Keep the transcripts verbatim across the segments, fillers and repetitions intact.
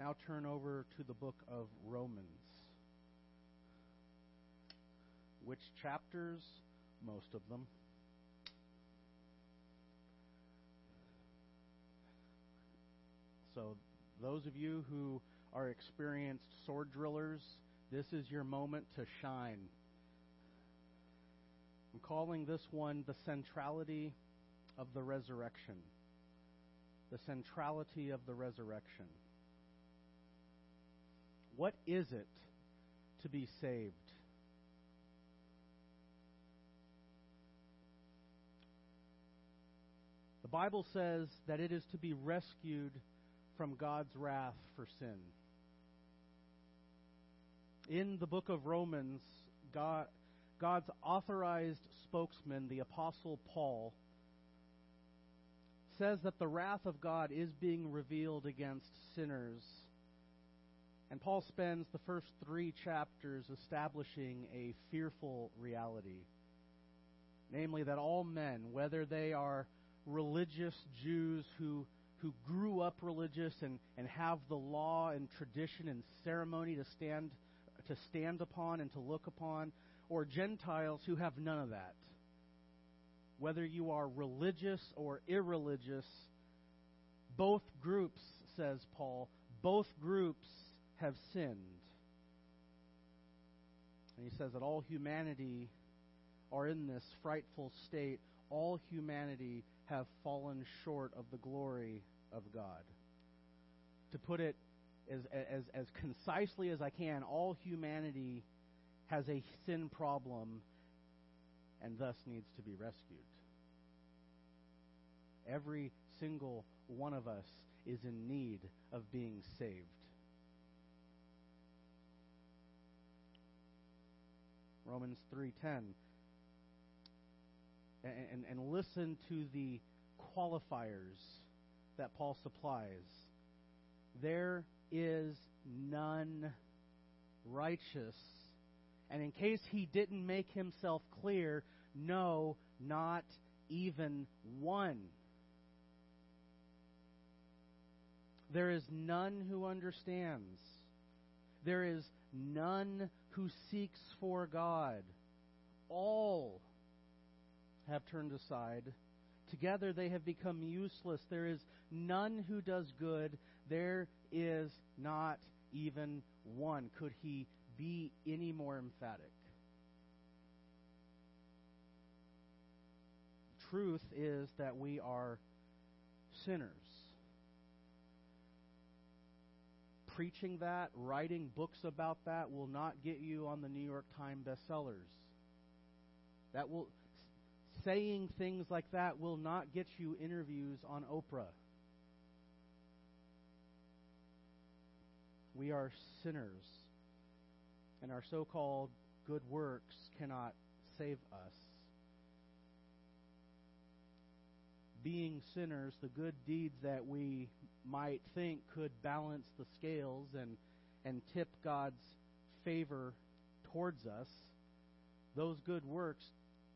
Now turn over to the book of Romans. Which chapters? Most of them. So those of you who are experienced sword drillers, this is your moment to shine. I'm calling this one the centrality of the resurrection. The centrality of the resurrection. What is it to be saved? The Bible says that it is to be rescued from God's wrath for sin. In the book of Romans, God, God's authorized spokesman, the Apostle Paul, says that the wrath of God is being revealed against sinners. And Paul spends the first three chapters establishing a fearful reality, namely that all men, whether they are religious Jews who who grew up religious and, and have the law and tradition and ceremony to stand to stand upon and to look upon, or Gentiles who have none of that. Whether you are religious or irreligious, both groups, says Paul, both groups have sinned. And he says that all humanity are in this frightful state. All humanity have fallen short of the glory of God. To put it as, as, as concisely as I can, all humanity has a sin problem and thus needs to be rescued. Every single one of us is in need of being saved. Romans three ten. And, and, and listen to the qualifiers that Paul supplies. There is none righteous. And in case he didn't make himself clear, no, not even one. There is none who understands. There is none who seeks for God. All have turned aside. Together they have become useless. There is none who does good. There is not even one. Could he be any more emphatic? Truth is that we are sinners. Preaching that, writing books about that will not get you on the New York Times bestsellers. That will saying things like that will not get you interviews on Oprah. We are sinners, and our so-called good works cannot save us. Being sinners, the good deeds that we might think could balance the scales and, and tip God's favor towards us, those good works,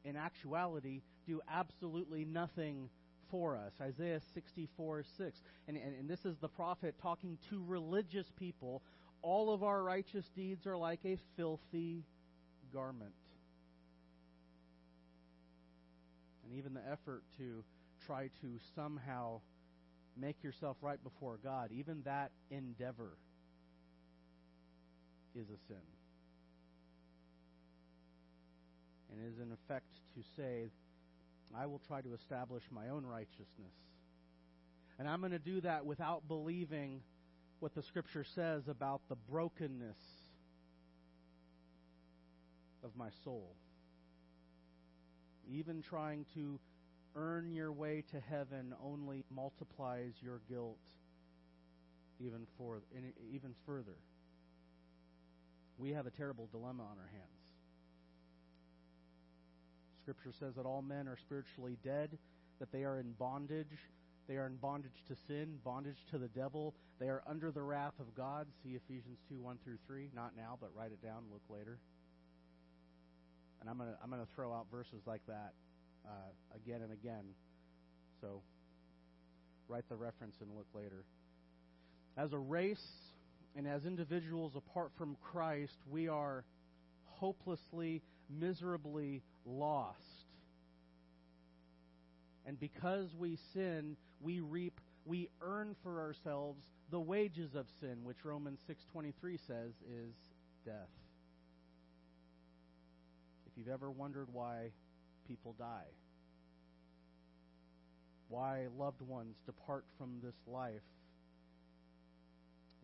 in actuality, do absolutely nothing for us. Isaiah sixty-four, six. And, and, and this is the prophet talking to religious people. All of our righteous deeds are like a filthy garment. And even the effort to try to somehow make yourself right before God, even that endeavor is a sin. And it is in effect to say, I will try to establish my own righteousness. And I'm going to do that without believing what the Scripture says about the brokenness of my soul. Even trying to earn your way to heaven only multiplies your guilt even, for, even further. We have a terrible dilemma on our hands. Scripture says that all men are spiritually dead, that they are in bondage. They are in bondage to sin, bondage to the devil. They are under the wrath of God. See Ephesians two, one through three. Not now, but write it down. Look later. And I'm going to I'm going to throw out verses like that uh, again and again. So write the reference and look later. As a race, And as individuals apart from Christ, we are hopelessly, miserably lost. And because we sin, we reap, we earn for ourselves the wages of sin, which Romans six twenty-three says is death. If you've ever wondered why people die, why loved ones depart from this life,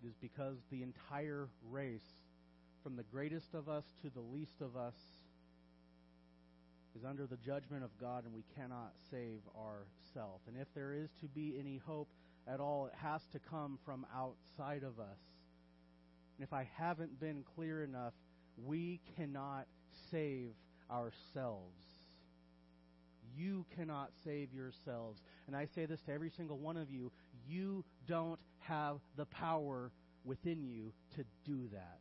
it is because the entire race, from the greatest of us to the least of us, is under the judgment of God, and we cannot save ourselves. And if there is to be any hope at all, it has to come from outside of us. And if I haven't been clear enough, we cannot save ourselves. You cannot save yourselves. And I say this to every single one of you, you don't have the power within you to do that.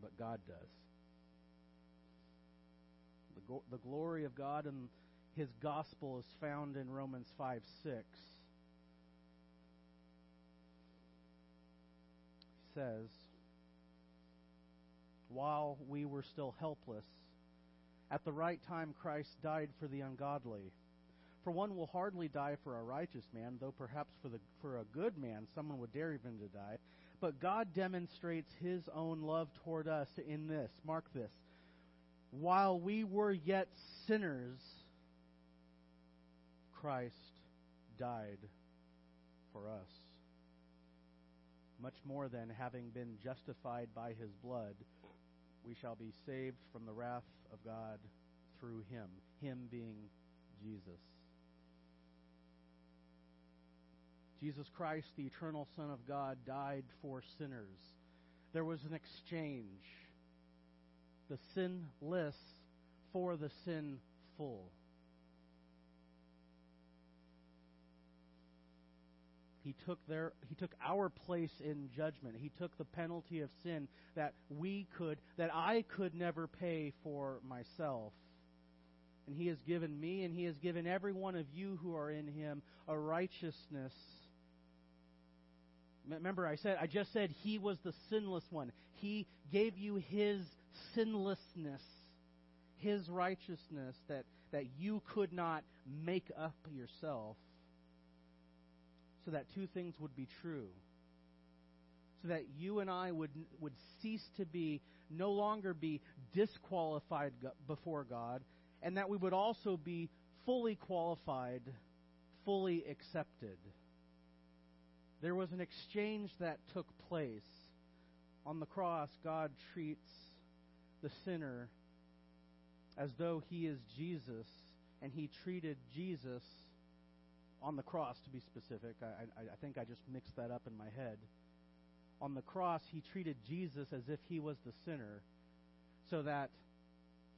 But God does. The glory of God and His gospel is found in Romans five six. He says, while we were still helpless, at the right time Christ died for the ungodly. For one will hardly die for a righteous man, though perhaps for, the, for a good man someone would dare even to die. But God demonstrates His own love toward us in this. Mark this. While we were yet sinners, Christ died for us. Much more than having been justified by His blood, we shall be saved from the wrath of God through Him, Him being Jesus. Jesus Christ, the eternal Son of God, died for sinners. There was an exchange. The sinless for the sinful. He took their he took our place in judgment. He took the penalty of sin that we could that I could never pay for myself. And He has given me and He has given every one of you who are in Him a righteousness. Remember, I said I just said He was the sinless one. He gave you His sinlessness, His righteousness that, that you could not make up yourself, so that two things would be true. So that you and I would would cease to be, no longer be disqualified before God, and that we would also be fully qualified, fully accepted. There was an exchange that took place. On the cross, God treats the sinner as though he is Jesus, and He treated Jesus on the cross, to be specific. I, I, I think I just mixed that up in my head. On the cross, He treated Jesus as if He was the sinner, so that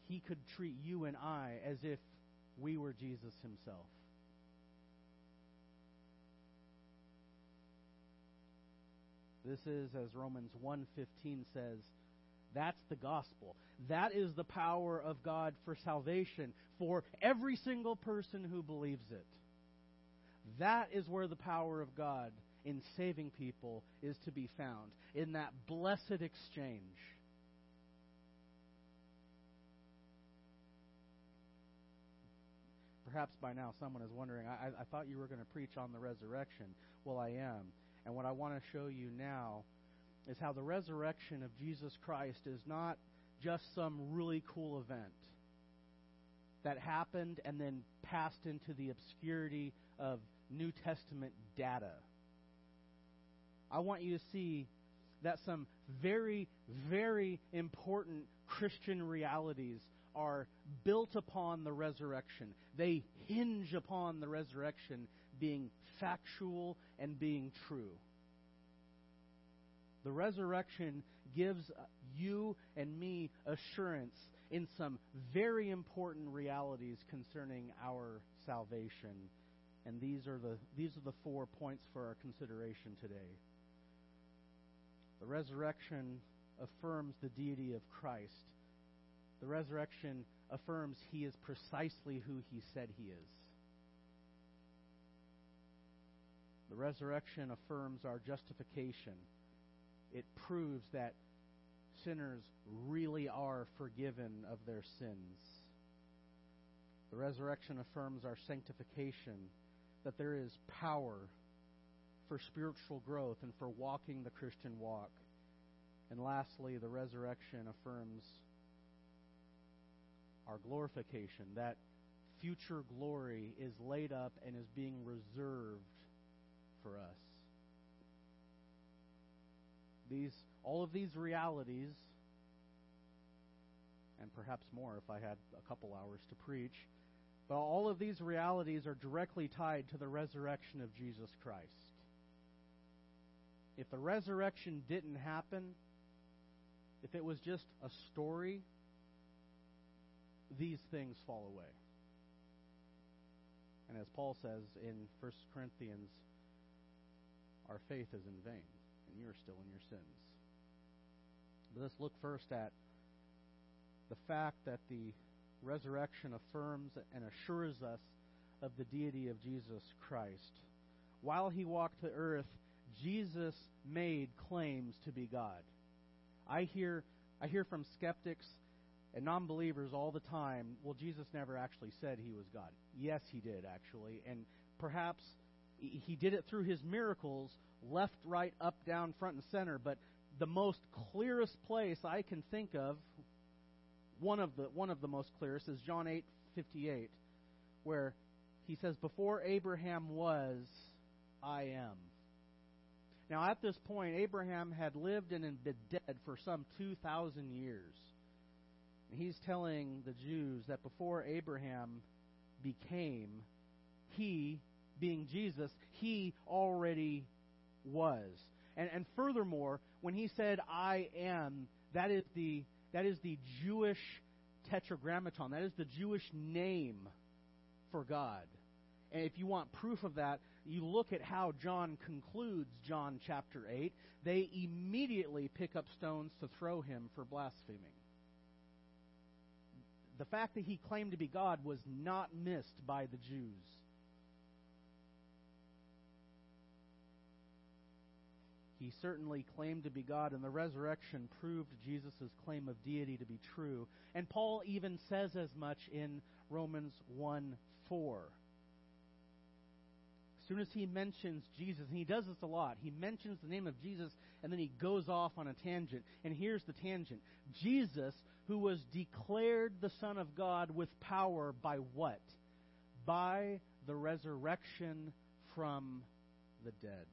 He could treat you and I as if we were Jesus Himself. This is, as Romans one fifteen says, that's the gospel. That is the power of God for salvation for every single person who believes it. That is where the power of God in saving people is to be found, in that blessed exchange. Perhaps by now someone is wondering, I, I thought you were going to preach on the resurrection. Well, I am. And what I want to show you now is how the resurrection of Jesus Christ is not just some really cool event that happened and then passed into the obscurity of New Testament data. I want you to see that some very, very important Christian realities are built upon the resurrection. They hinge upon the resurrection being factual and being true. The resurrection gives you and me assurance in some very important realities concerning our salvation. And these are the these are the four points for our consideration today. The resurrection affirms the deity of Christ. The resurrection affirms He is precisely who He said He is. The resurrection affirms our justification. It proves that sinners really are forgiven of their sins. The resurrection affirms our sanctification, that there is power for spiritual growth and for walking the Christian walk. And lastly, the resurrection affirms our glorification, that future glory is laid up and is being reserved for us. These, all of these realities, and perhaps more if I had a couple hours to preach, but all of these realities are directly tied to the resurrection of Jesus Christ. If the resurrection didn't happen, if it was just a story, these things fall away. And as Paul says in First Corinthians, our faith is in vain, and you are still in your sins. But let's look first at the fact that the resurrection affirms and assures us of the deity of Jesus Christ. While he walked the earth, Jesus made claims to be God. I hear, I hear from skeptics and non-believers all the time, well, Jesus never actually said he was God. Yes, he did, actually. And perhaps he did it through his miracles, left, right, up, down, front, and center. But the most clearest place I can think of, one of the one of the most clearest, is John eight fifty-eight, where he says, "Before Abraham was, I am." Now, at this point, Abraham had lived and been dead for some two thousand years. He's telling the Jews that before Abraham became, he, being Jesus, he already was. And, and furthermore, when he said, "I am," that is the that is the Jewish tetragrammaton. That is the Jewish name for God. And if you want proof of that, you look at how John concludes John chapter eight. They immediately pick up stones to throw him for blaspheming. The fact that he claimed to be God was not missed by the Jews. He certainly claimed to be God, and the resurrection proved Jesus' claim of deity to be true. And Paul even says as much in Romans one four. As soon as he mentions Jesus, and he does this a lot, he mentions the name of Jesus, and then he goes off on a tangent. And here's the tangent. Jesus, who was declared the Son of God with power by what? By the resurrection from the dead.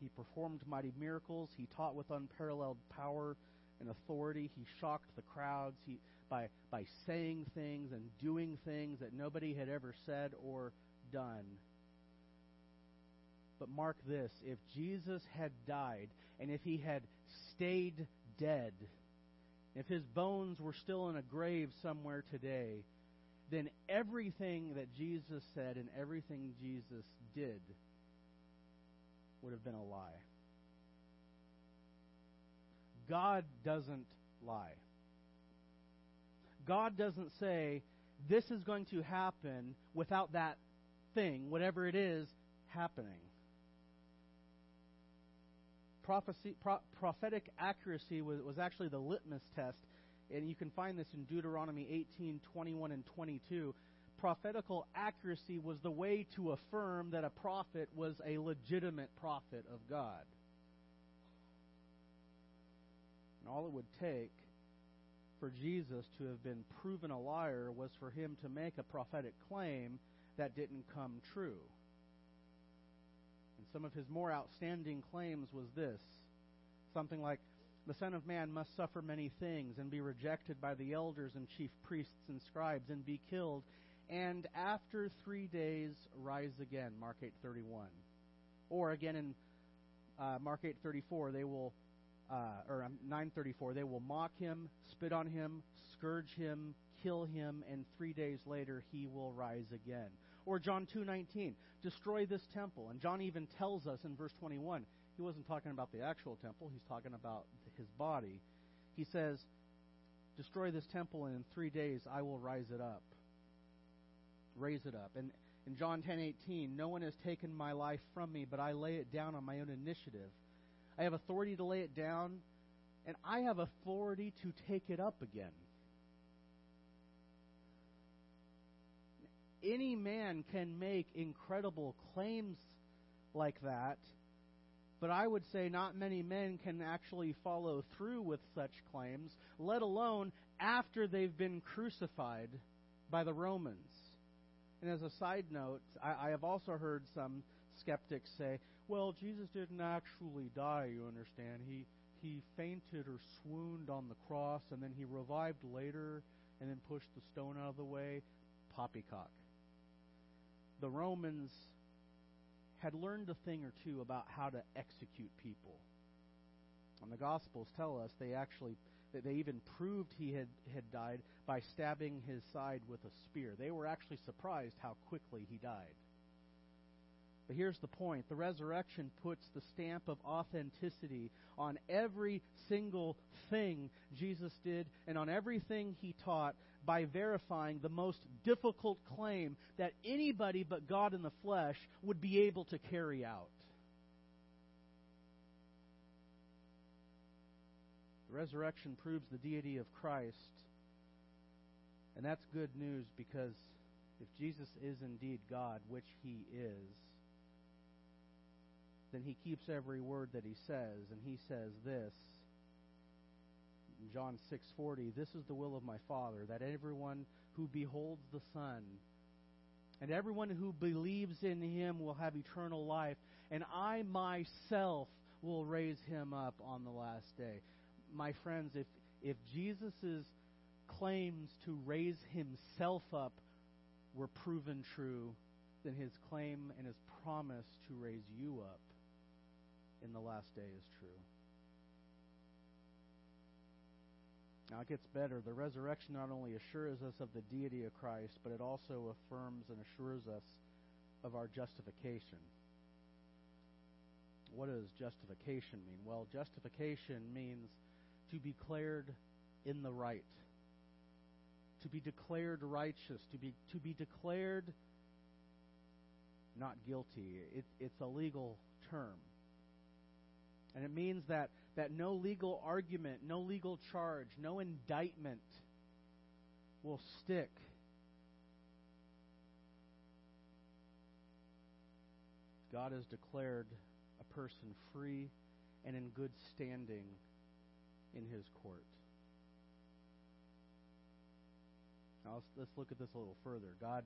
He performed mighty miracles. He taught with unparalleled power and authority. He shocked the crowds he, by, by saying things and doing things that nobody had ever said or done. But mark this, if Jesus had died and if he had stayed dead, if his bones were still in a grave somewhere today, then everything that Jesus said and everything Jesus did would have been a lie. God doesn't lie. God doesn't say, this is going to happen without that thing, whatever it is, happening. Prophecy, pro- prophetic accuracy was, was actually the litmus test, and you can find this in Deuteronomy eighteen, twenty-one, and twenty-two. Prophetical accuracy was the way to affirm that a prophet was a legitimate prophet of God. And all it would take for Jesus to have been proven a liar was for him to make a prophetic claim that didn't come true. And some of his more outstanding claims was this, something like, "The Son of Man must suffer many things and be rejected by the elders and chief priests and scribes and be killed, and after three days rise again," Mark eight thirty-one. Or again in uh, Mark eight thirty-four, they will Uh, or nine thirty-four, they will mock him, spit on him, scourge him, kill him, and three days later he will rise again. Or John two nineteen, destroy this temple. And John even tells us in verse twenty-one, he wasn't talking about the actual temple, he's talking about his body. He says, "Destroy this temple, and in three days I will rise it up." raise it up. And in John ten eighteen, no one has taken my life from me, but I lay it down on my own initiative. I have authority to lay it down, and I have authority to take it up again. Any man can make incredible claims like that, but I would say not many men can actually follow through with such claims, let alone after they've been crucified by the Romans. And as a side note, I, I have also heard some skeptics say, well, Jesus didn't actually die, you understand. He, he fainted or swooned on the cross, and then he revived later and then pushed the stone out of the way. Poppycock. The Romans had learned a thing or two about how to execute people. And the Gospels tell us they actually, that they even proved he had, had died by stabbing his side with a spear. They were actually surprised how quickly he died. But here's the point. The resurrection puts the stamp of authenticity on every single thing Jesus did and on everything he taught by verifying the most difficult claim that anybody but God in the flesh would be able to carry out. The resurrection proves the deity of Christ, and that's good news, because if Jesus is indeed God, which he is, then he keeps every word that he says, and he says this, John six forty, this is the will of my Father, that everyone who beholds the Son and everyone who believes in him will have eternal life, and I myself will raise him up on the last day. My friends, if, if Jesus' claims to raise himself up were proven true, then his claim and his promise to raise you up in the last day is true. Now it gets better. The resurrection not only assures us of the deity of Christ, but it also affirms and assures us of our justification. What does justification mean? Well, justification means to be declared in the right, to be declared righteous, to be to be declared not guilty. It, it's a legal term. And it means that that no legal argument, no legal charge, no indictment will stick. God has declared a person free and in good standing in his court. Now let's, let's look at this a little further. God,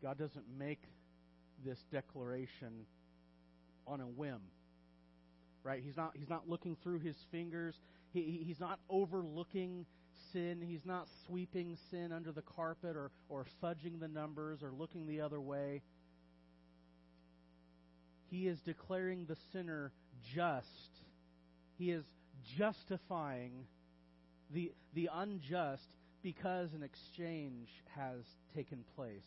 God doesn't make this declaration on a whim. Right? He's not he's not looking through his fingers. He he's not overlooking sin. He's not sweeping sin under the carpet or, or fudging the numbers or looking the other way. He is declaring the sinner just. He is justifying the the unjust because an exchange has taken place.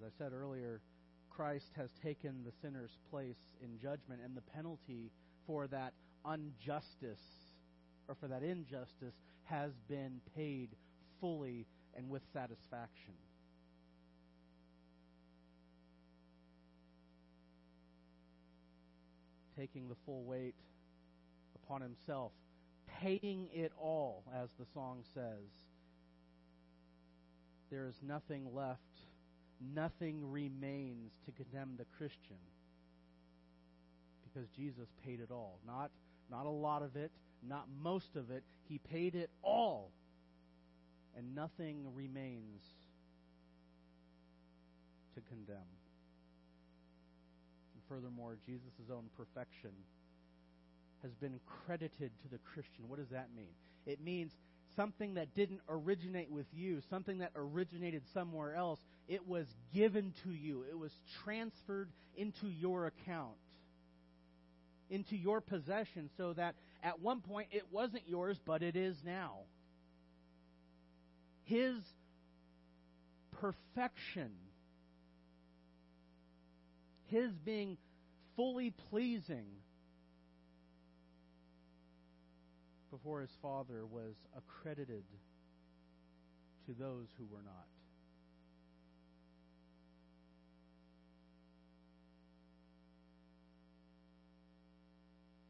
As I said earlier, Christ has taken the sinner's place in judgment, and the penalty for that injustice, or for that injustice, has been paid fully and with satisfaction. Taking the full weight upon himself, paying it all, as the song says. There is nothing left. Nothing remains to condemn the Christian, because Jesus paid it all. Not, not a lot of it, not most of it. He paid it all, and nothing remains to condemn. And furthermore, Jesus' own perfection has been credited to the Christian. What does that mean? It means something that didn't originate with you, something that originated somewhere else. It was given to you. It was transferred into your account, into your possession, so that at one point it wasn't yours, but it is now. His perfection, his being fully pleasing before his Father, was accredited to those who were not.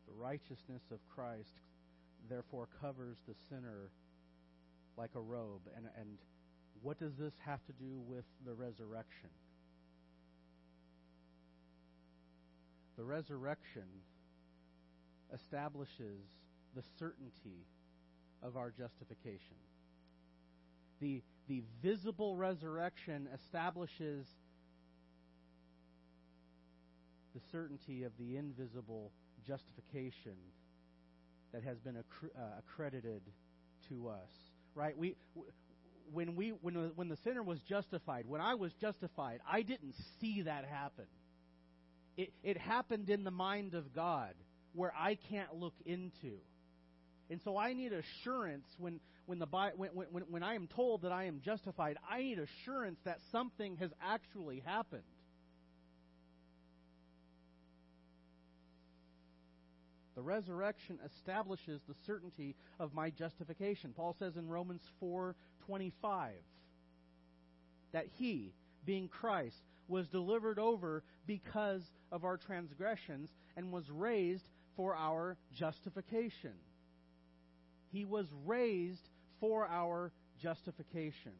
The righteousness of Christ therefore covers the sinner like a robe. And, and what does this have to do with the resurrection? The resurrection establishes the certainty of our justification. The, the visible resurrection establishes the certainty of the invisible justification that has been accru- uh, accredited to us. Right? We when we when when the sinner was justified, when I was justified, I didn't see that happen. It, it happened in the mind of God, where I can't look into. And so I need assurance when when the when when when I am told that I am justified, I need assurance that something has actually happened. The resurrection establishes the certainty of my justification. Paul says in Romans four twenty-five that he, being Christ, was delivered over because of our transgressions and was raised for our justification. He was raised for our justification.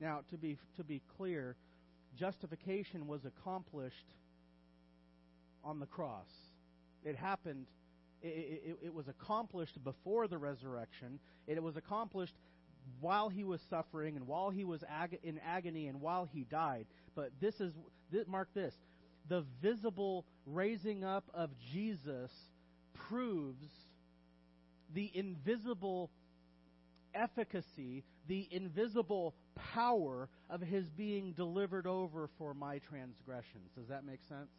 Now, to be to be clear, justification was accomplished on the cross. It happened. It, it, it was accomplished before the resurrection. It was accomplished while he was suffering and while he was ag- in agony and while he died. But this is, this, mark this, the visible raising up of Jesus proves the invisible efficacy, the invisible power of his being delivered over for my transgressions. Does that make sense?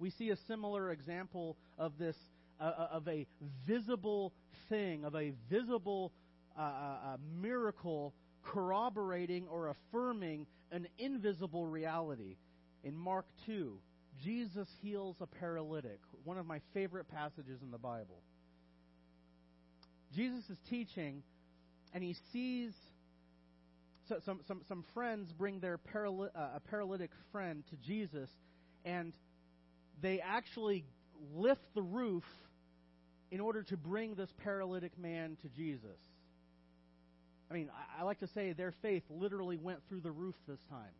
We see a similar example of this, uh, of a visible thing, of a visible uh, uh, miracle corroborating or affirming an invisible reality. In Mark two, Jesus heals a paralytic, one of my favorite passages in the Bible. Jesus is teaching, and he sees so, some, some, some friends bring their paral- uh, a paralytic friend to Jesus, and they actually lift the roof in order to bring this paralytic man to Jesus. I mean, I, I like to say their faith literally went through the roof this time.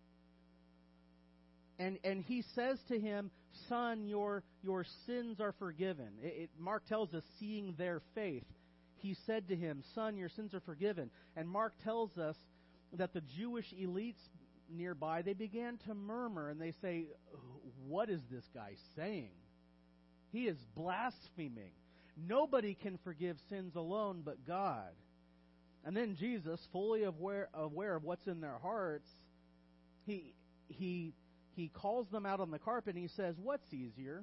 And and he says to him, "Son, your your sins are forgiven." It, it, Mark tells us, seeing their faith, he said to him, "Son, your sins are forgiven." And Mark tells us that the Jewish elites nearby, they began to murmur, and they say, "What is this guy saying? He is blaspheming. Nobody can forgive sins alone but God." And then Jesus, fully aware, aware of what's in their hearts, he he he calls them out on the carpet, and he says, "What's easier,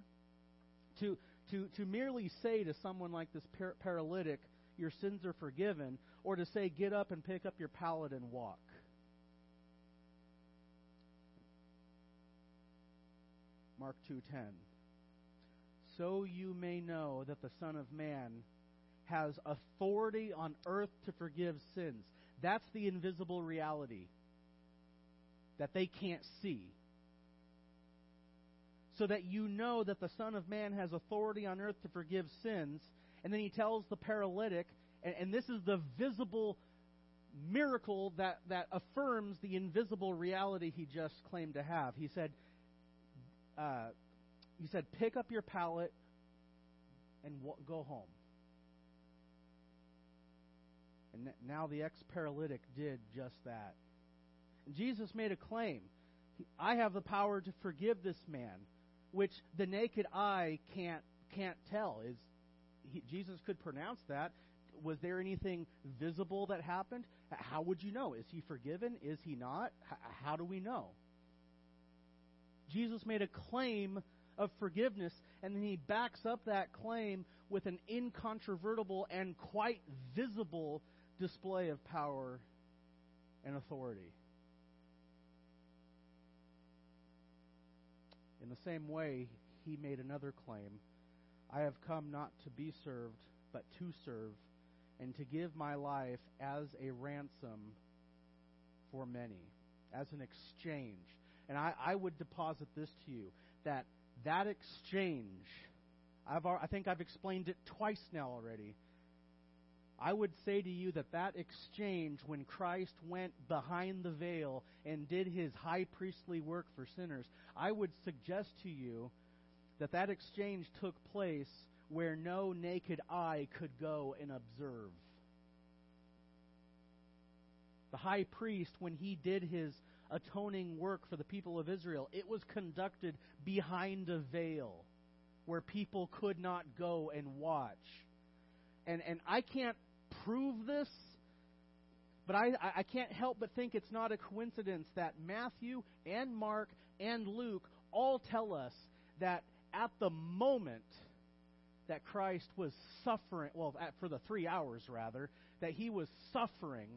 to to to merely say to someone like this par- paralytic, 'Your sins are forgiven,' or to say, 'Get up and pick up your pallet and walk'?" Mark two ten. "So you may know that the Son of Man has authority on earth to forgive sins." That's the invisible reality that they can't see. "So that you know that the Son of Man has authority on earth to forgive sins." And then he tells the paralytic, and, and this is the visible miracle that, that affirms the invisible reality he just claimed to have. He said, Uh, he said, "Pick up your pallet and w- go home." And th- now the ex-paralytic did just that. And Jesus made a claim. He, I have the power to forgive this man, which the naked eye can't can't tell. Is he, Jesus could pronounce that. Was there anything visible that happened? How would you know? Is he forgiven? Is he not? H- how do we know? Jesus made a claim of forgiveness, and then he backs up that claim with an incontrovertible and quite visible display of power and authority. In the same way, he made another claim: "I have come not to be served, but to serve, and to give my life as a ransom for many, as an exchange. And I, I would deposit this to you, that that exchange, I've, I think I've explained it twice now already. I would say to you that that exchange, when Christ went behind the veil and did his high priestly work for sinners, I would suggest to you that that exchange took place where no naked eye could go and observe. The high priest, when he did his atoning work for the people of Israel, it was conducted behind a veil where people could not go and watch. And and I can't prove this, but I, I can't help but think it's not a coincidence that Matthew and Mark and Luke all tell us that at the moment that Christ was suffering, well, at, for the three hours rather, that he was suffering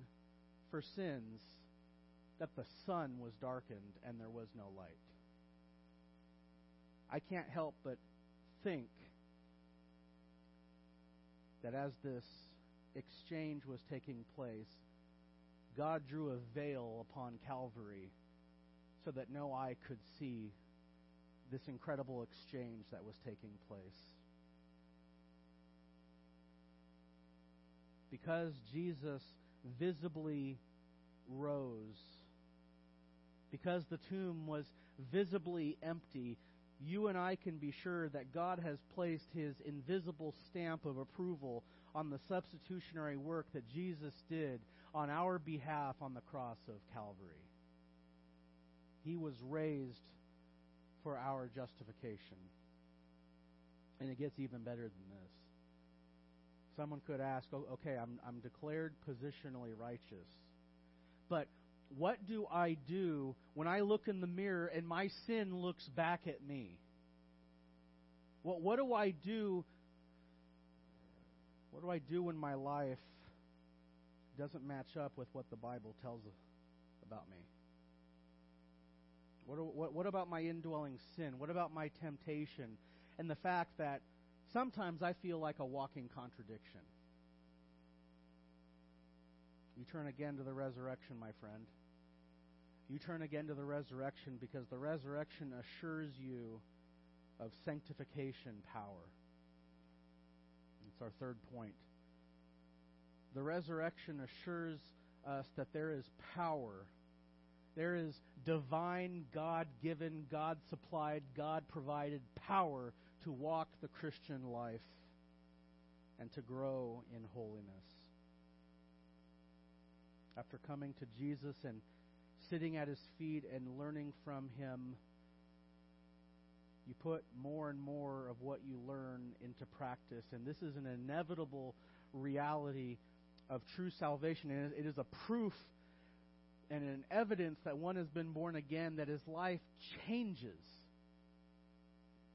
for sins, that the sun was darkened and there was no light. I can't help but think that as this exchange was taking place, God drew a veil upon Calvary so that no eye could see this incredible exchange that was taking place. Because Jesus visibly rose, because the tomb was visibly empty, you and I can be sure that God has placed his invisible stamp of approval on the substitutionary work that Jesus did on our behalf on the cross of Calvary. He was raised for our justification. And it gets even better than this. Someone could ask, okay, I'm, I'm declared positionally righteous, but what do I do when I look in the mirror and my sin looks back at me? Well, what do I do? What do I do when my life doesn't match up with what the Bible tells about me? What, do, what, what about my indwelling sin? What about my temptation? And the fact that sometimes I feel like a walking contradiction. You turn again to the resurrection, my friend. You turn again to the resurrection because the resurrection assures you of sanctification power. It's our third point. The resurrection assures us that there is power. There is divine, God-given, God-supplied, God-provided power to walk the Christian life and to grow in holiness. After coming to Jesus and sitting at his feet and learning from him, you put more and more of what you learn into practice. And this is an inevitable reality of true salvation. And it is a proof and an evidence that one has been born again, that his life changes.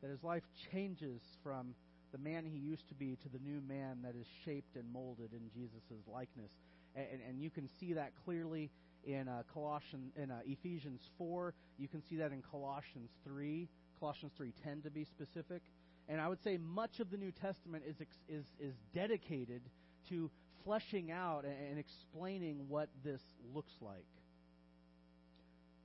That his life changes from the man he used to be to the new man that is shaped and molded in Jesus' likeness. And, and you can see that clearly in uh, Colossians, in uh, Ephesians four. You can see that in Colossians three, Colossians three ten to be specific. And I would say much of the New Testament is is is dedicated to fleshing out and, and explaining what this looks like.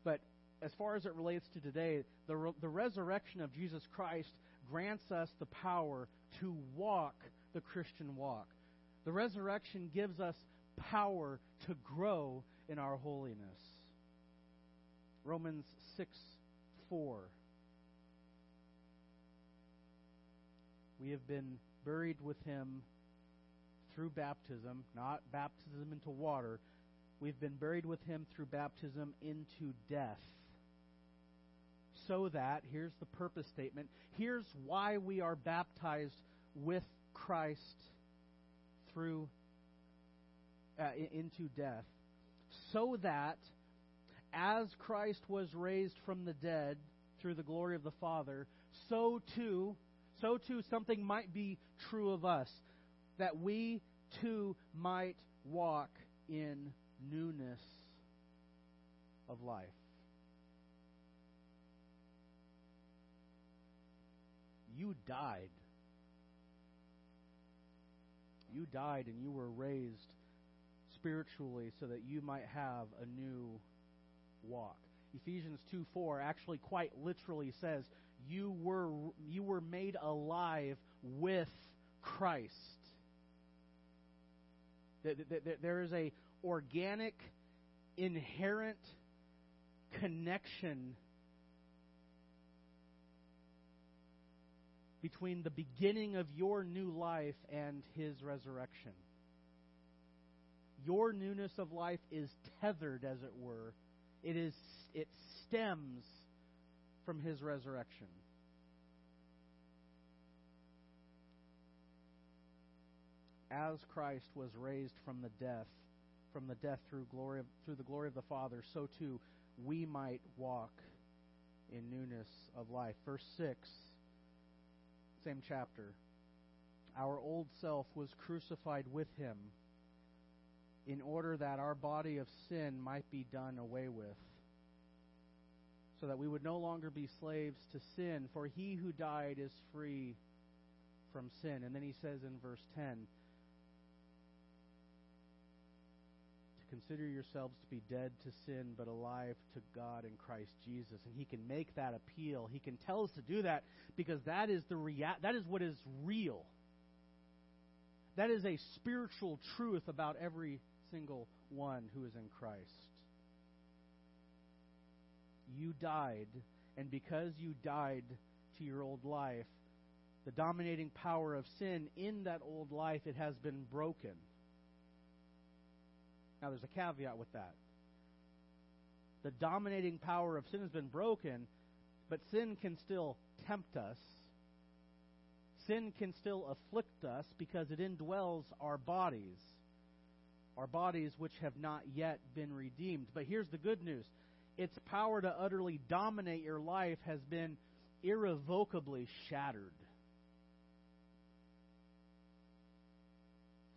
But as far as it relates to today, the re- the resurrection of Jesus Christ grants us the power to walk the Christian walk. The resurrection gives us power to grow in our holiness. Romans six four. We have been buried with him through baptism, not baptism into water. We've been buried with him through baptism into death. So that, here's the purpose statement, here's why we are baptized with Christ through death. Uh, into death, so that as Christ was raised from the dead through the glory of the Father, so too, so too something might be true of us, that we too might walk in newness of life. You died. You died and you were raised spiritually so that you might have a new walk. Ephesians two four actually quite literally says, you were you were made alive with Christ. There is a organic, inherent connection between the beginning of your new life and His resurrection. Your newness of life is tethered, as it were. It is. It stems from His resurrection. As Christ was raised from the death, from the death through glory of, through the glory of the Father, so too we might walk in newness of life. Verse six, same chapter. Our old self was crucified with Him, in order that our body of sin might be done away with, so that we would no longer be slaves to sin, for he who died is free from sin. And then he says in verse ten, to consider yourselves to be dead to sin, but alive to God in Christ Jesus. And he can make that appeal. He can tell us to do that because that is the rea- that is what is real. That is a spiritual truth about every single one who is in Christ. You died, and because you died to your old life, the dominating power of sin in that old life, it has been broken. Now, there's a caveat with that. The dominating power of sin has been broken, but sin can still tempt us. Sin can still afflict us because it indwells our bodies, our bodies which have not yet been redeemed. But here's the good news. Its power to utterly dominate your life has been irrevocably shattered.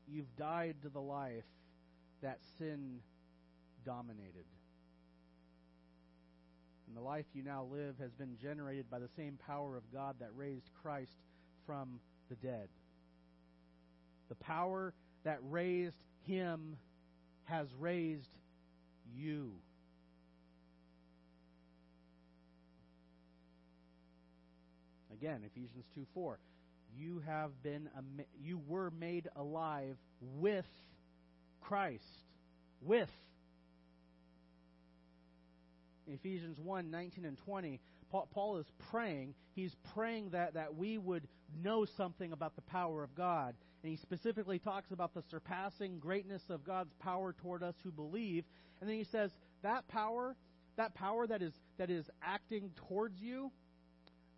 You've died to the life that sin dominated. And the life you now live has been generated by the same power of God that raised Christ from the dead. The power that raised Him has raised you. Again, Ephesians two four. You have been you were made alive with Christ. With. In Ephesians one nineteen and twenty, Paul is praying. He's praying that, that we would know something about the power of God. And he specifically talks about the surpassing greatness of God's power toward us who believe. And then he says, that power, that power that is that is acting towards you,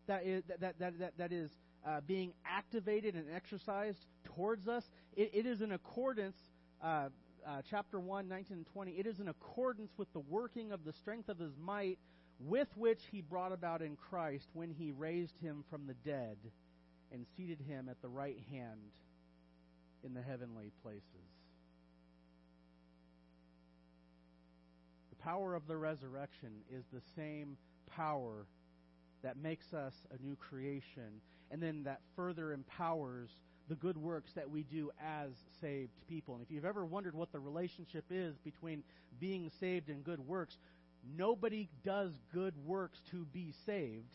that is that that that, that is uh, being activated and exercised towards us, it, it is in accordance. Uh, uh, chapter one nineteen and twenty. It is in accordance with the working of the strength of His might, with which He brought about in Christ when He raised Him from the dead and seated Him at the right hand in the heavenly places. The power of the resurrection is the same power that makes us a new creation, and then that further empowers the good works that we do as saved people. And if you've ever wondered what the relationship is between being saved and good works, nobody does good works to be saved.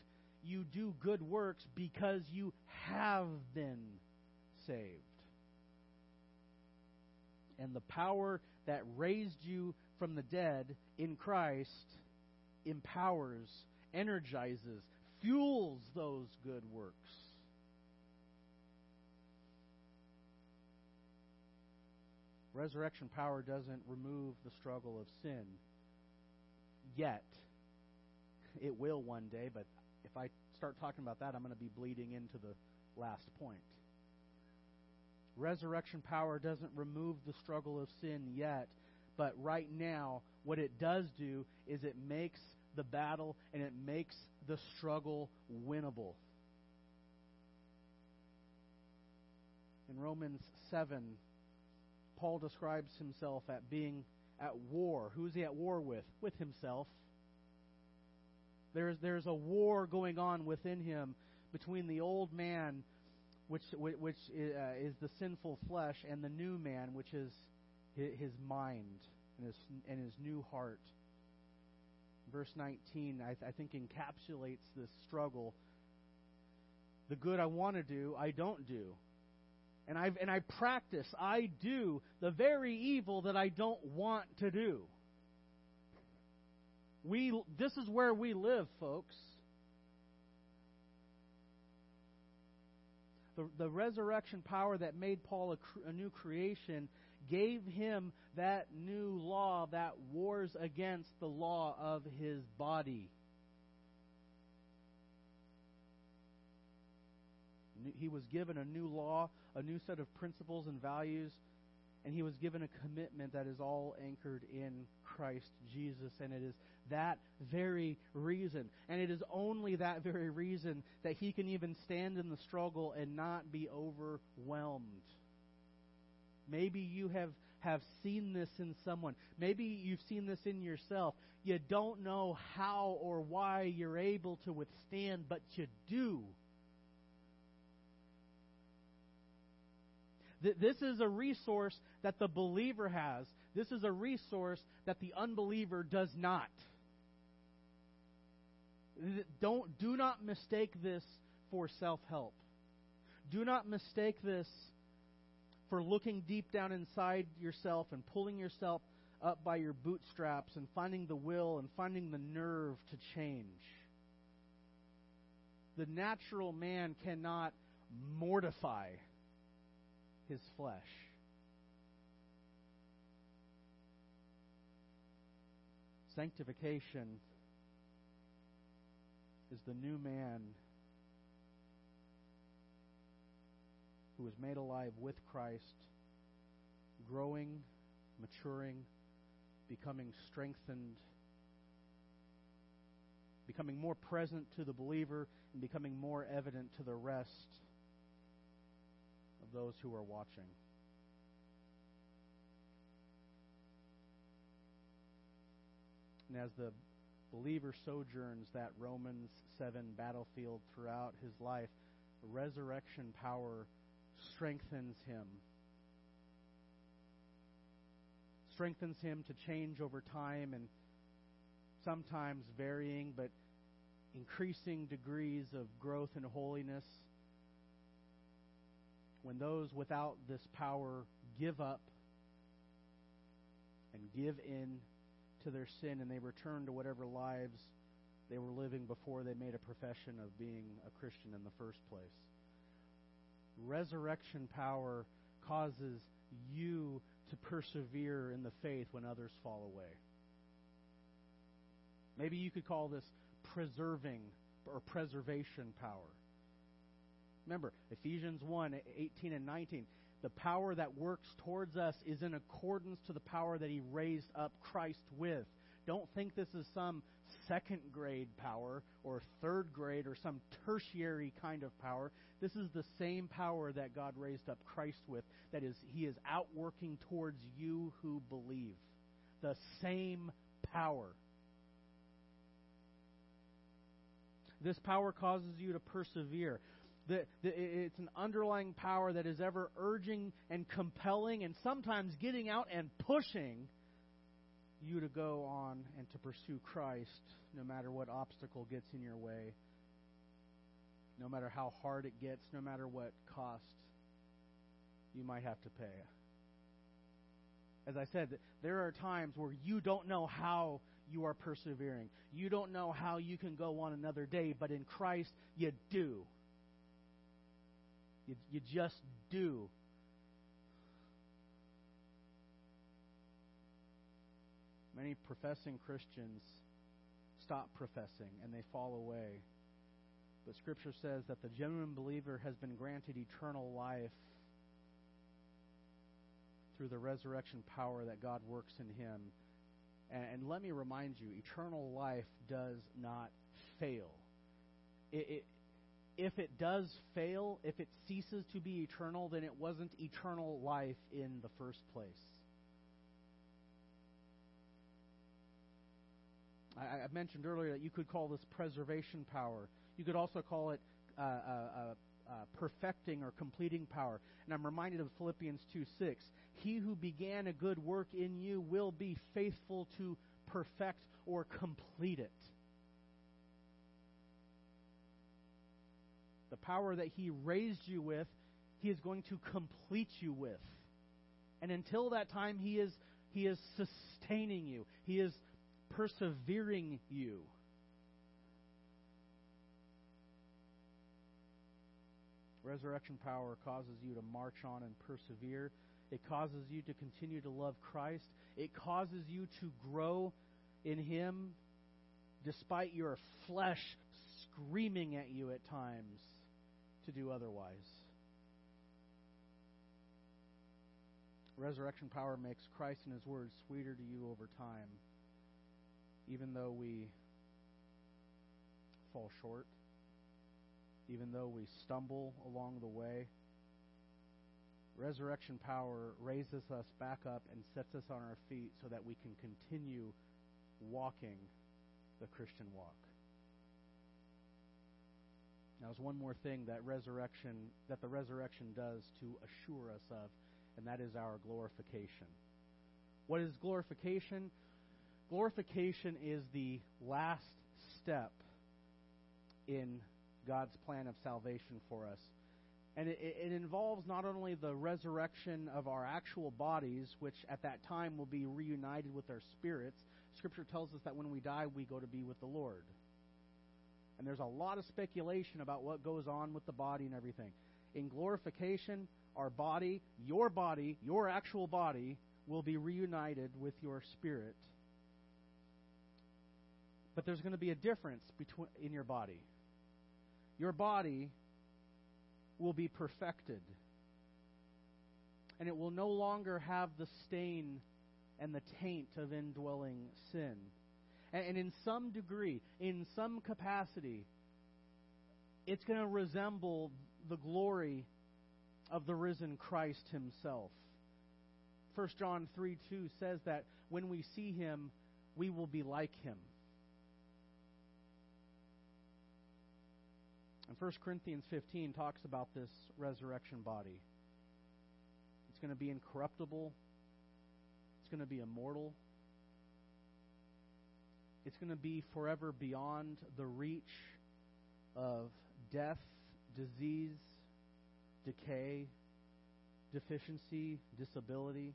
You do good works because you have been saved. And the power that raised you from the dead in Christ empowers, energizes, fuels those good works. Resurrection power doesn't remove the struggle of sin. Yet, it will one day, but if I start talking about that, I'm going to be bleeding into the last point. Resurrection power doesn't remove the struggle of sin yet, but right now, what it does do is it makes the battle and it makes the struggle winnable. In Romans seven, Paul describes himself at being at war. Who is he at war with? With himself. There is there is a war going on within him between the old man which which is the sinful flesh, and the new man, which is his mind and his and his new heart. Verse nineteen, I, th- I think, encapsulates this struggle. The good I want to do, I don't do. And I and I practice, I do the very evil that I don't want to do. We this is where we live, folks. The, the resurrection power that made Paul a, cr- a new creation gave him that new law that wars against the law of his body. He was given a new law, a new set of principles and values, and he was given a commitment that is all anchored in Christ Jesus. And it is that very reason, and it is only that very reason, that he can even stand in the struggle and not be overwhelmed. Maybe you have, have seen this in someone. Maybe you've seen this in yourself. You don't know how or why you're able to withstand, but you do. Th- this is a resource that the believer has. This is a resource that the unbeliever does not. Th- don't, do not mistake this for self-help. Do not mistake this for looking deep down inside yourself and pulling yourself up by your bootstraps and finding the will and finding the nerve to change. The natural man cannot mortify his flesh. Sanctification is the new man who is made alive with Christ, growing, maturing, becoming strengthened, becoming more present to the believer, and becoming more evident to the rest of those who are watching. And as the believer sojourns that Romans seven battlefield throughout his life, the resurrection power strengthens him. Strengthens him to change over time, and sometimes varying but increasing degrees of growth and holiness. When those without this power give up and give in to their sin, and they return to whatever lives they were living before they made a profession of being a Christian in the first place. Resurrection power causes you to persevere in the faith when others fall away. Maybe you could call this preserving or preservation power. Remember, Ephesians one, eighteen and nineteen. The power that works towards us is in accordance to the power that he raised up Christ with. Don't think this is some second grade power or third grade or some tertiary kind of power. This is the same power that God raised up Christ with. That is, he is outworking towards you who believe. The same power. This power causes you to persevere. The, the, it's an underlying power that is ever urging and compelling and sometimes getting out and pushing you to go on and to pursue Christ, no matter what obstacle gets in your way, no matter how hard it gets, no matter what cost you might have to pay. As I said, there are times where you don't know how you are persevering. You don't know how you can go on another day, but in Christ you do. You, you just do. Many professing Christians stop professing and they fall away. But Scripture says that the genuine believer has been granted eternal life through the resurrection power that God works in him. And, and let me remind you, eternal life does not fail. It, it, if it does fail, if it ceases to be eternal, then it wasn't eternal life in the first place. I mentioned earlier that you could call this preservation power. You could also call it uh, uh, uh, perfecting or completing power. And I'm reminded of Philippians two six. He who began a good work in you will be faithful to perfect or complete it. The power that He raised you with, He is going to complete you with. And until that time, He is, He is sustaining you. He is persevering you. Resurrection power causes you to march on and persevere. It causes you to continue to love Christ. It causes you to grow in Him despite your flesh screaming at you at times to do otherwise. Resurrection power makes Christ and His Word sweeter to you over time, even though we fall short, even though we stumble along the way. Resurrection power raises us back up and sets us on our feet so that we can continue walking the Christian walk. Now, there's one more thing that resurrection that the resurrection does to assure us of, and that is our glorification. What is glorification? Glorification is the last step in God's plan of salvation for us. And it, it involves not only the resurrection of our actual bodies, which at that time will be reunited with our spirits. Scripture tells us that when we die, we go to be with the Lord. And there's a lot of speculation about what goes on with the body and everything. In glorification, our body, your body, your actual body, will be reunited with your spirit. But there's going to be a difference between in your body. Your body will be perfected. And it will no longer have the stain and the taint of indwelling sin. And, and in some degree, in some capacity, it's going to resemble the glory of the risen Christ Himself. First John three two says that when we see Him, we will be like Him. And First Corinthians fifteen talks about this resurrection body. It's going to be incorruptible. It's going to be immortal. It's going to be forever beyond the reach of death, disease, decay, deficiency, disability.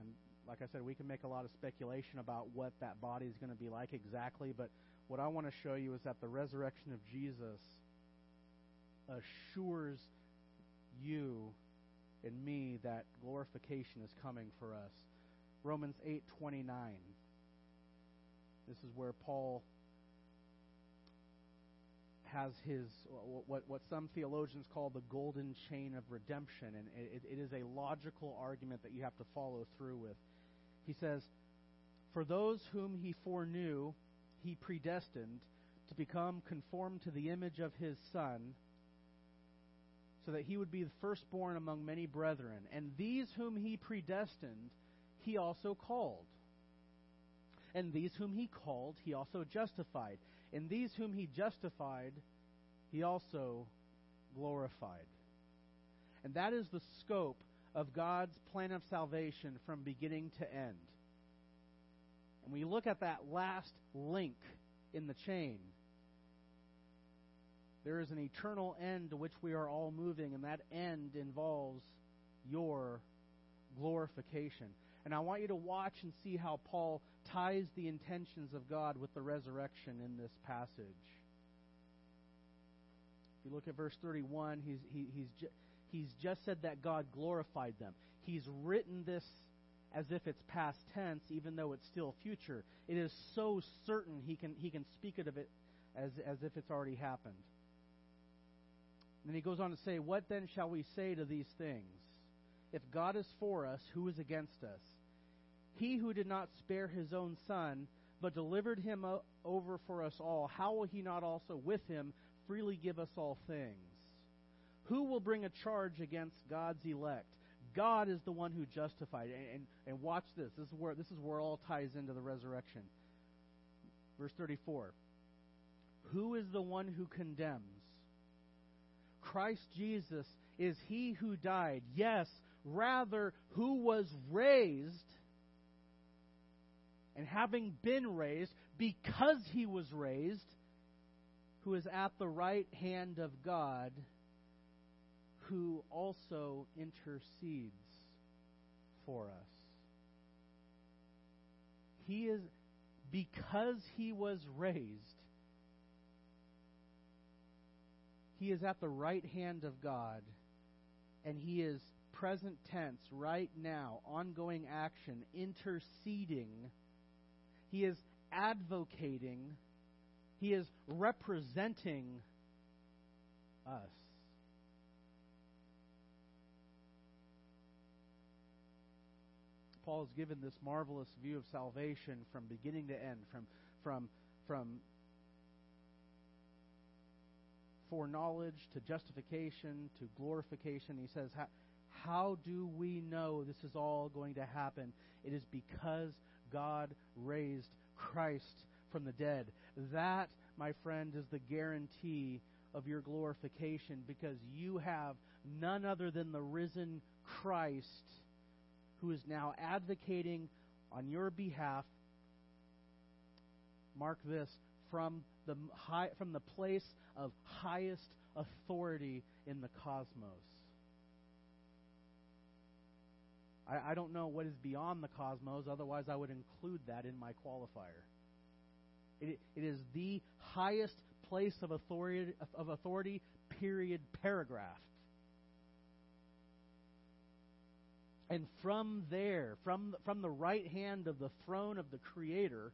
And like I said, we can make a lot of speculation about what that body is going to be like exactly, but what I want to show you is that the resurrection of Jesus assures you and me that glorification is coming for us. Romans eight twenty-nine. This is where Paul has his what what some theologians call the golden chain of redemption, and it, it is a logical argument that you have to follow through with. He says, "For those whom He foreknew, He predestined to become conformed to the image of His Son, so that He would be the firstborn among many brethren. And these whom He predestined, He also called. And these whom He called, He also justified. And these whom He justified, He also glorified." And that is the scope of God's plan of salvation from beginning to end. And we look at that last link in the chain. There is an eternal end to which we are all moving, and that end involves your glorification. And I want you to watch and see how Paul ties the intentions of God with the resurrection in this passage. If you look at verse thirty-one, he's, he, he's, ju- he's just said that God glorified them. He's written this as if it's past tense, even though it's still future. It is so certain he can he can speak of it as, as if it's already happened. And then he goes on to say, "What then shall we say to these things? If God is for us, who is against us? He who did not spare His own Son, but delivered Him o- over for us all, how will He not also with Him freely give us all things? Who will bring a charge against God's elect? God is the one who justified." And, and, and watch this. This is where this is where all ties into the resurrection. Verse thirty-four. Who is the one who condemns? Christ Jesus is he who died. Yes, rather, who was raised, and having been raised, because he was raised, who is at the right hand of God, who also intercedes for us. He is, because he was raised, he is at the right hand of God, and he is present tense, right now, ongoing action, interceding. He is advocating. He is representing us. Paul is given this marvelous view of salvation from beginning to end, from from from foreknowledge to justification to glorification. He says, how, how do we know this is all going to happen? It is because God raised Christ from the dead. That, my friend, is the guarantee of your glorification, because you have none other than the risen Christ, who is now advocating on your behalf, mark this, from the high, from the place of highest authority in the cosmos. I, I don't know what is beyond the cosmos, otherwise I would include that in my qualifier. It, it is the highest place of authority, of authority, period, paragraph. And from there, from, from the right hand of the throne of the Creator,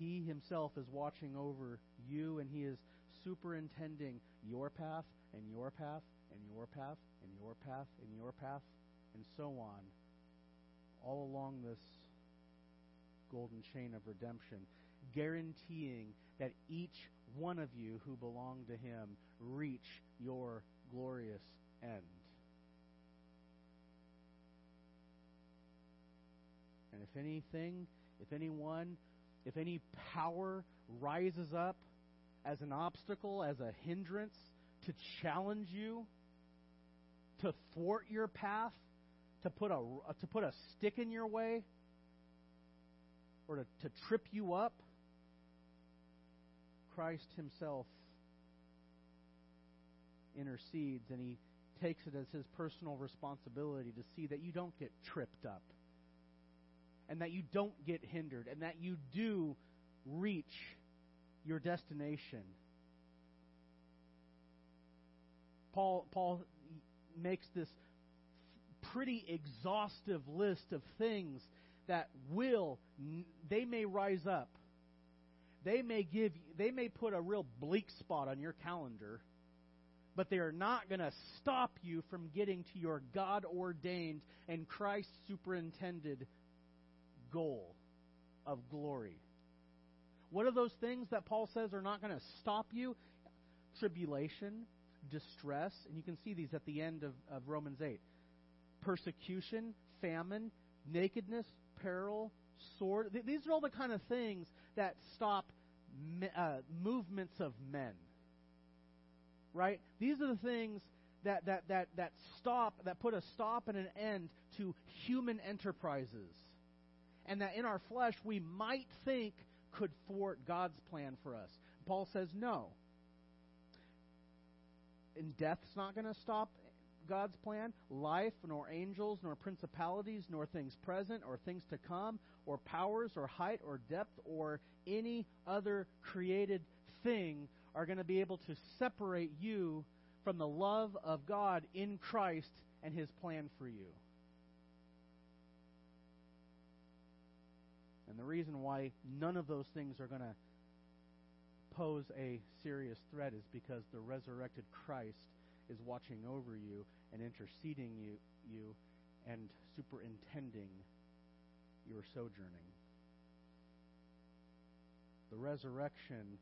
He Himself is watching over you, and He is superintending your path, and your path, and your path, and your path, and your path, and so on, all along this golden chain of redemption, guaranteeing that each one of you who belong to Him reach your glorious end. And if anything, if anyone, if any power rises up as an obstacle, as a hindrance, to challenge you, to thwart your path, to put a, to put a stick in your way, or to, to trip you up, Christ Himself intercedes, and He takes it as His personal responsibility to see that you don't get tripped up, and that you don't get hindered, and that you do reach your destination. Paul, Paul makes this pretty exhaustive list of things that will, they may rise up. They may give, they may put a real bleak spot on your calendar, but they are not going to stop you from getting to your God-ordained and Christ-superintended goal of glory. What are those things that Paul says are not going to stop you? Tribulation, distress, and you can see these at the end of, of Romans eight. Persecution, famine, nakedness, peril, sword. Th- these are all the kind of things that stop me, uh, movements of men. Right? These are the things that, that, that, that stop, that put a stop and an end to human enterprises, and that in our flesh we might think could thwart God's plan for us. Paul says no. And death's not going to stop God's plan. Life, nor angels, nor principalities, nor things present, or things to come, or powers, or height, or depth, or any other created thing are going to be able to separate you from the love of God in Christ and His plan for you. And the reason why none of those things are going to pose a serious threat is because the resurrected Christ is watching over you and interceding you, you and superintending your sojourning. The resurrection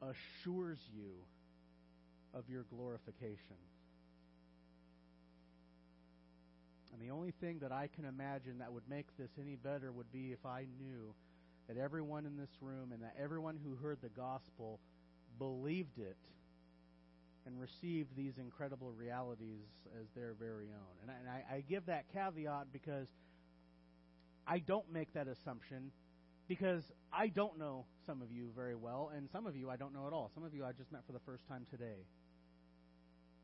assures you of your glorification. And the only thing that I can imagine that would make this any better would be if I knew that everyone in this room and that everyone who heard the gospel believed it and received these incredible realities as their very own. And I, and I, I give that caveat because I don't make that assumption, because I don't know some of you very well, and some of you I don't know at all. Some of you I just met for the first time today.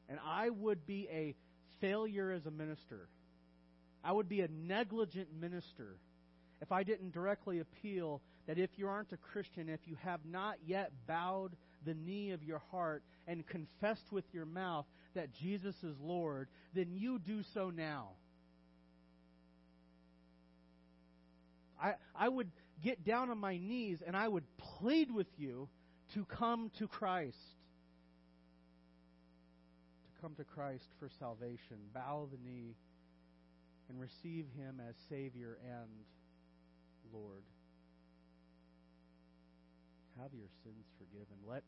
And I would be a failure as a minister. I would be a negligent minister if I didn't directly appeal that if you aren't a Christian, if you have not yet bowed the knee of your heart and confessed with your mouth that Jesus is Lord, then you do so now. I, I would get down on my knees and I would plead with you to come to Christ. To come to Christ for salvation. Bow the knee and receive Him as Savior and Lord. Have your sins forgiven. Let,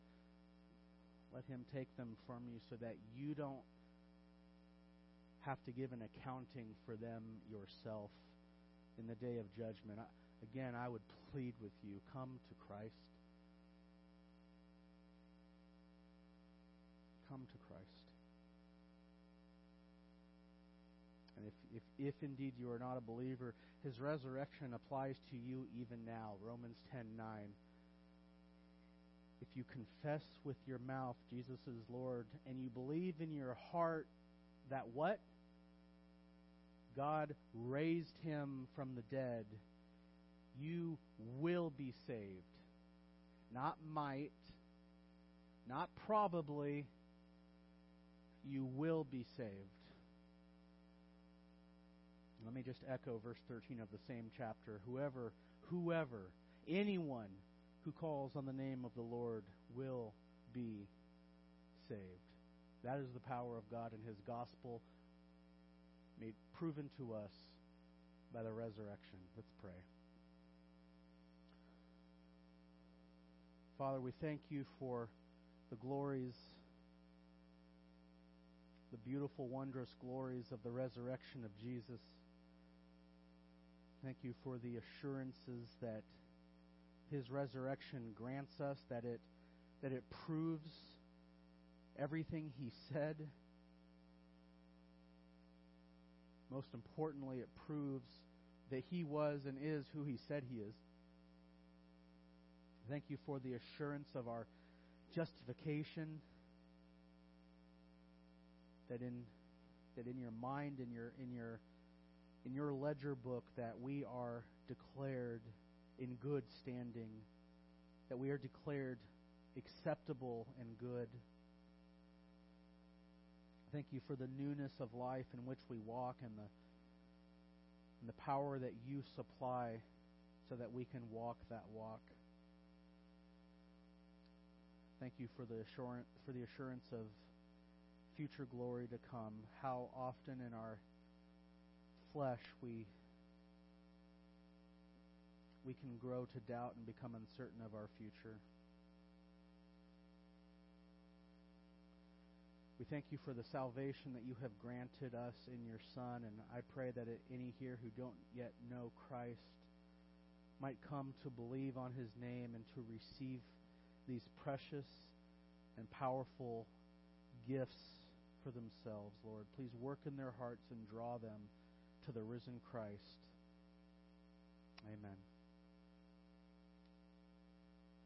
let Him take them from you so that you don't have to give an accounting for them yourself in the day of judgment. I, again, I would plead with you, come to Christ. Come to Christ. And if, if, if indeed you are not a believer, His resurrection applies to you even now. Romans ten nine. If you confess with your mouth Jesus is Lord, and you believe in your heart that what? God raised Him from the dead, you will be saved. Not might, not probably, you will be saved. Let me just echo verse thirteen of the same chapter. Whoever, whoever, anyone who calls on the name of the Lord will be saved. That is the power of God and His gospel made proven to us by the resurrection. Let's pray. Father, we thank You for the glories, the beautiful, wondrous glories of the resurrection of Jesus. Thank You for the assurances that His resurrection grants us, that it that it proves everything He said. Most importantly, it proves that He was and is who He said He is. Thank You for the assurance of our justification, that in that in Your mind, in your in your in your ledger book, that we are declared in good standing, that we are declared acceptable and good. Thank You for the newness of life in which we walk, and the and the power that You supply so that we can walk that walk. Thank You for the assurance for the assurance of future glory to come. How often in our flesh we we can grow to doubt and become uncertain of our future. We thank You for the salvation that You have granted us in Your Son, and I pray that any here who don't yet know Christ might come to believe on His name and to receive these precious and powerful gifts for themselves, Lord. Please work in their hearts and draw them to the risen Christ. Amen.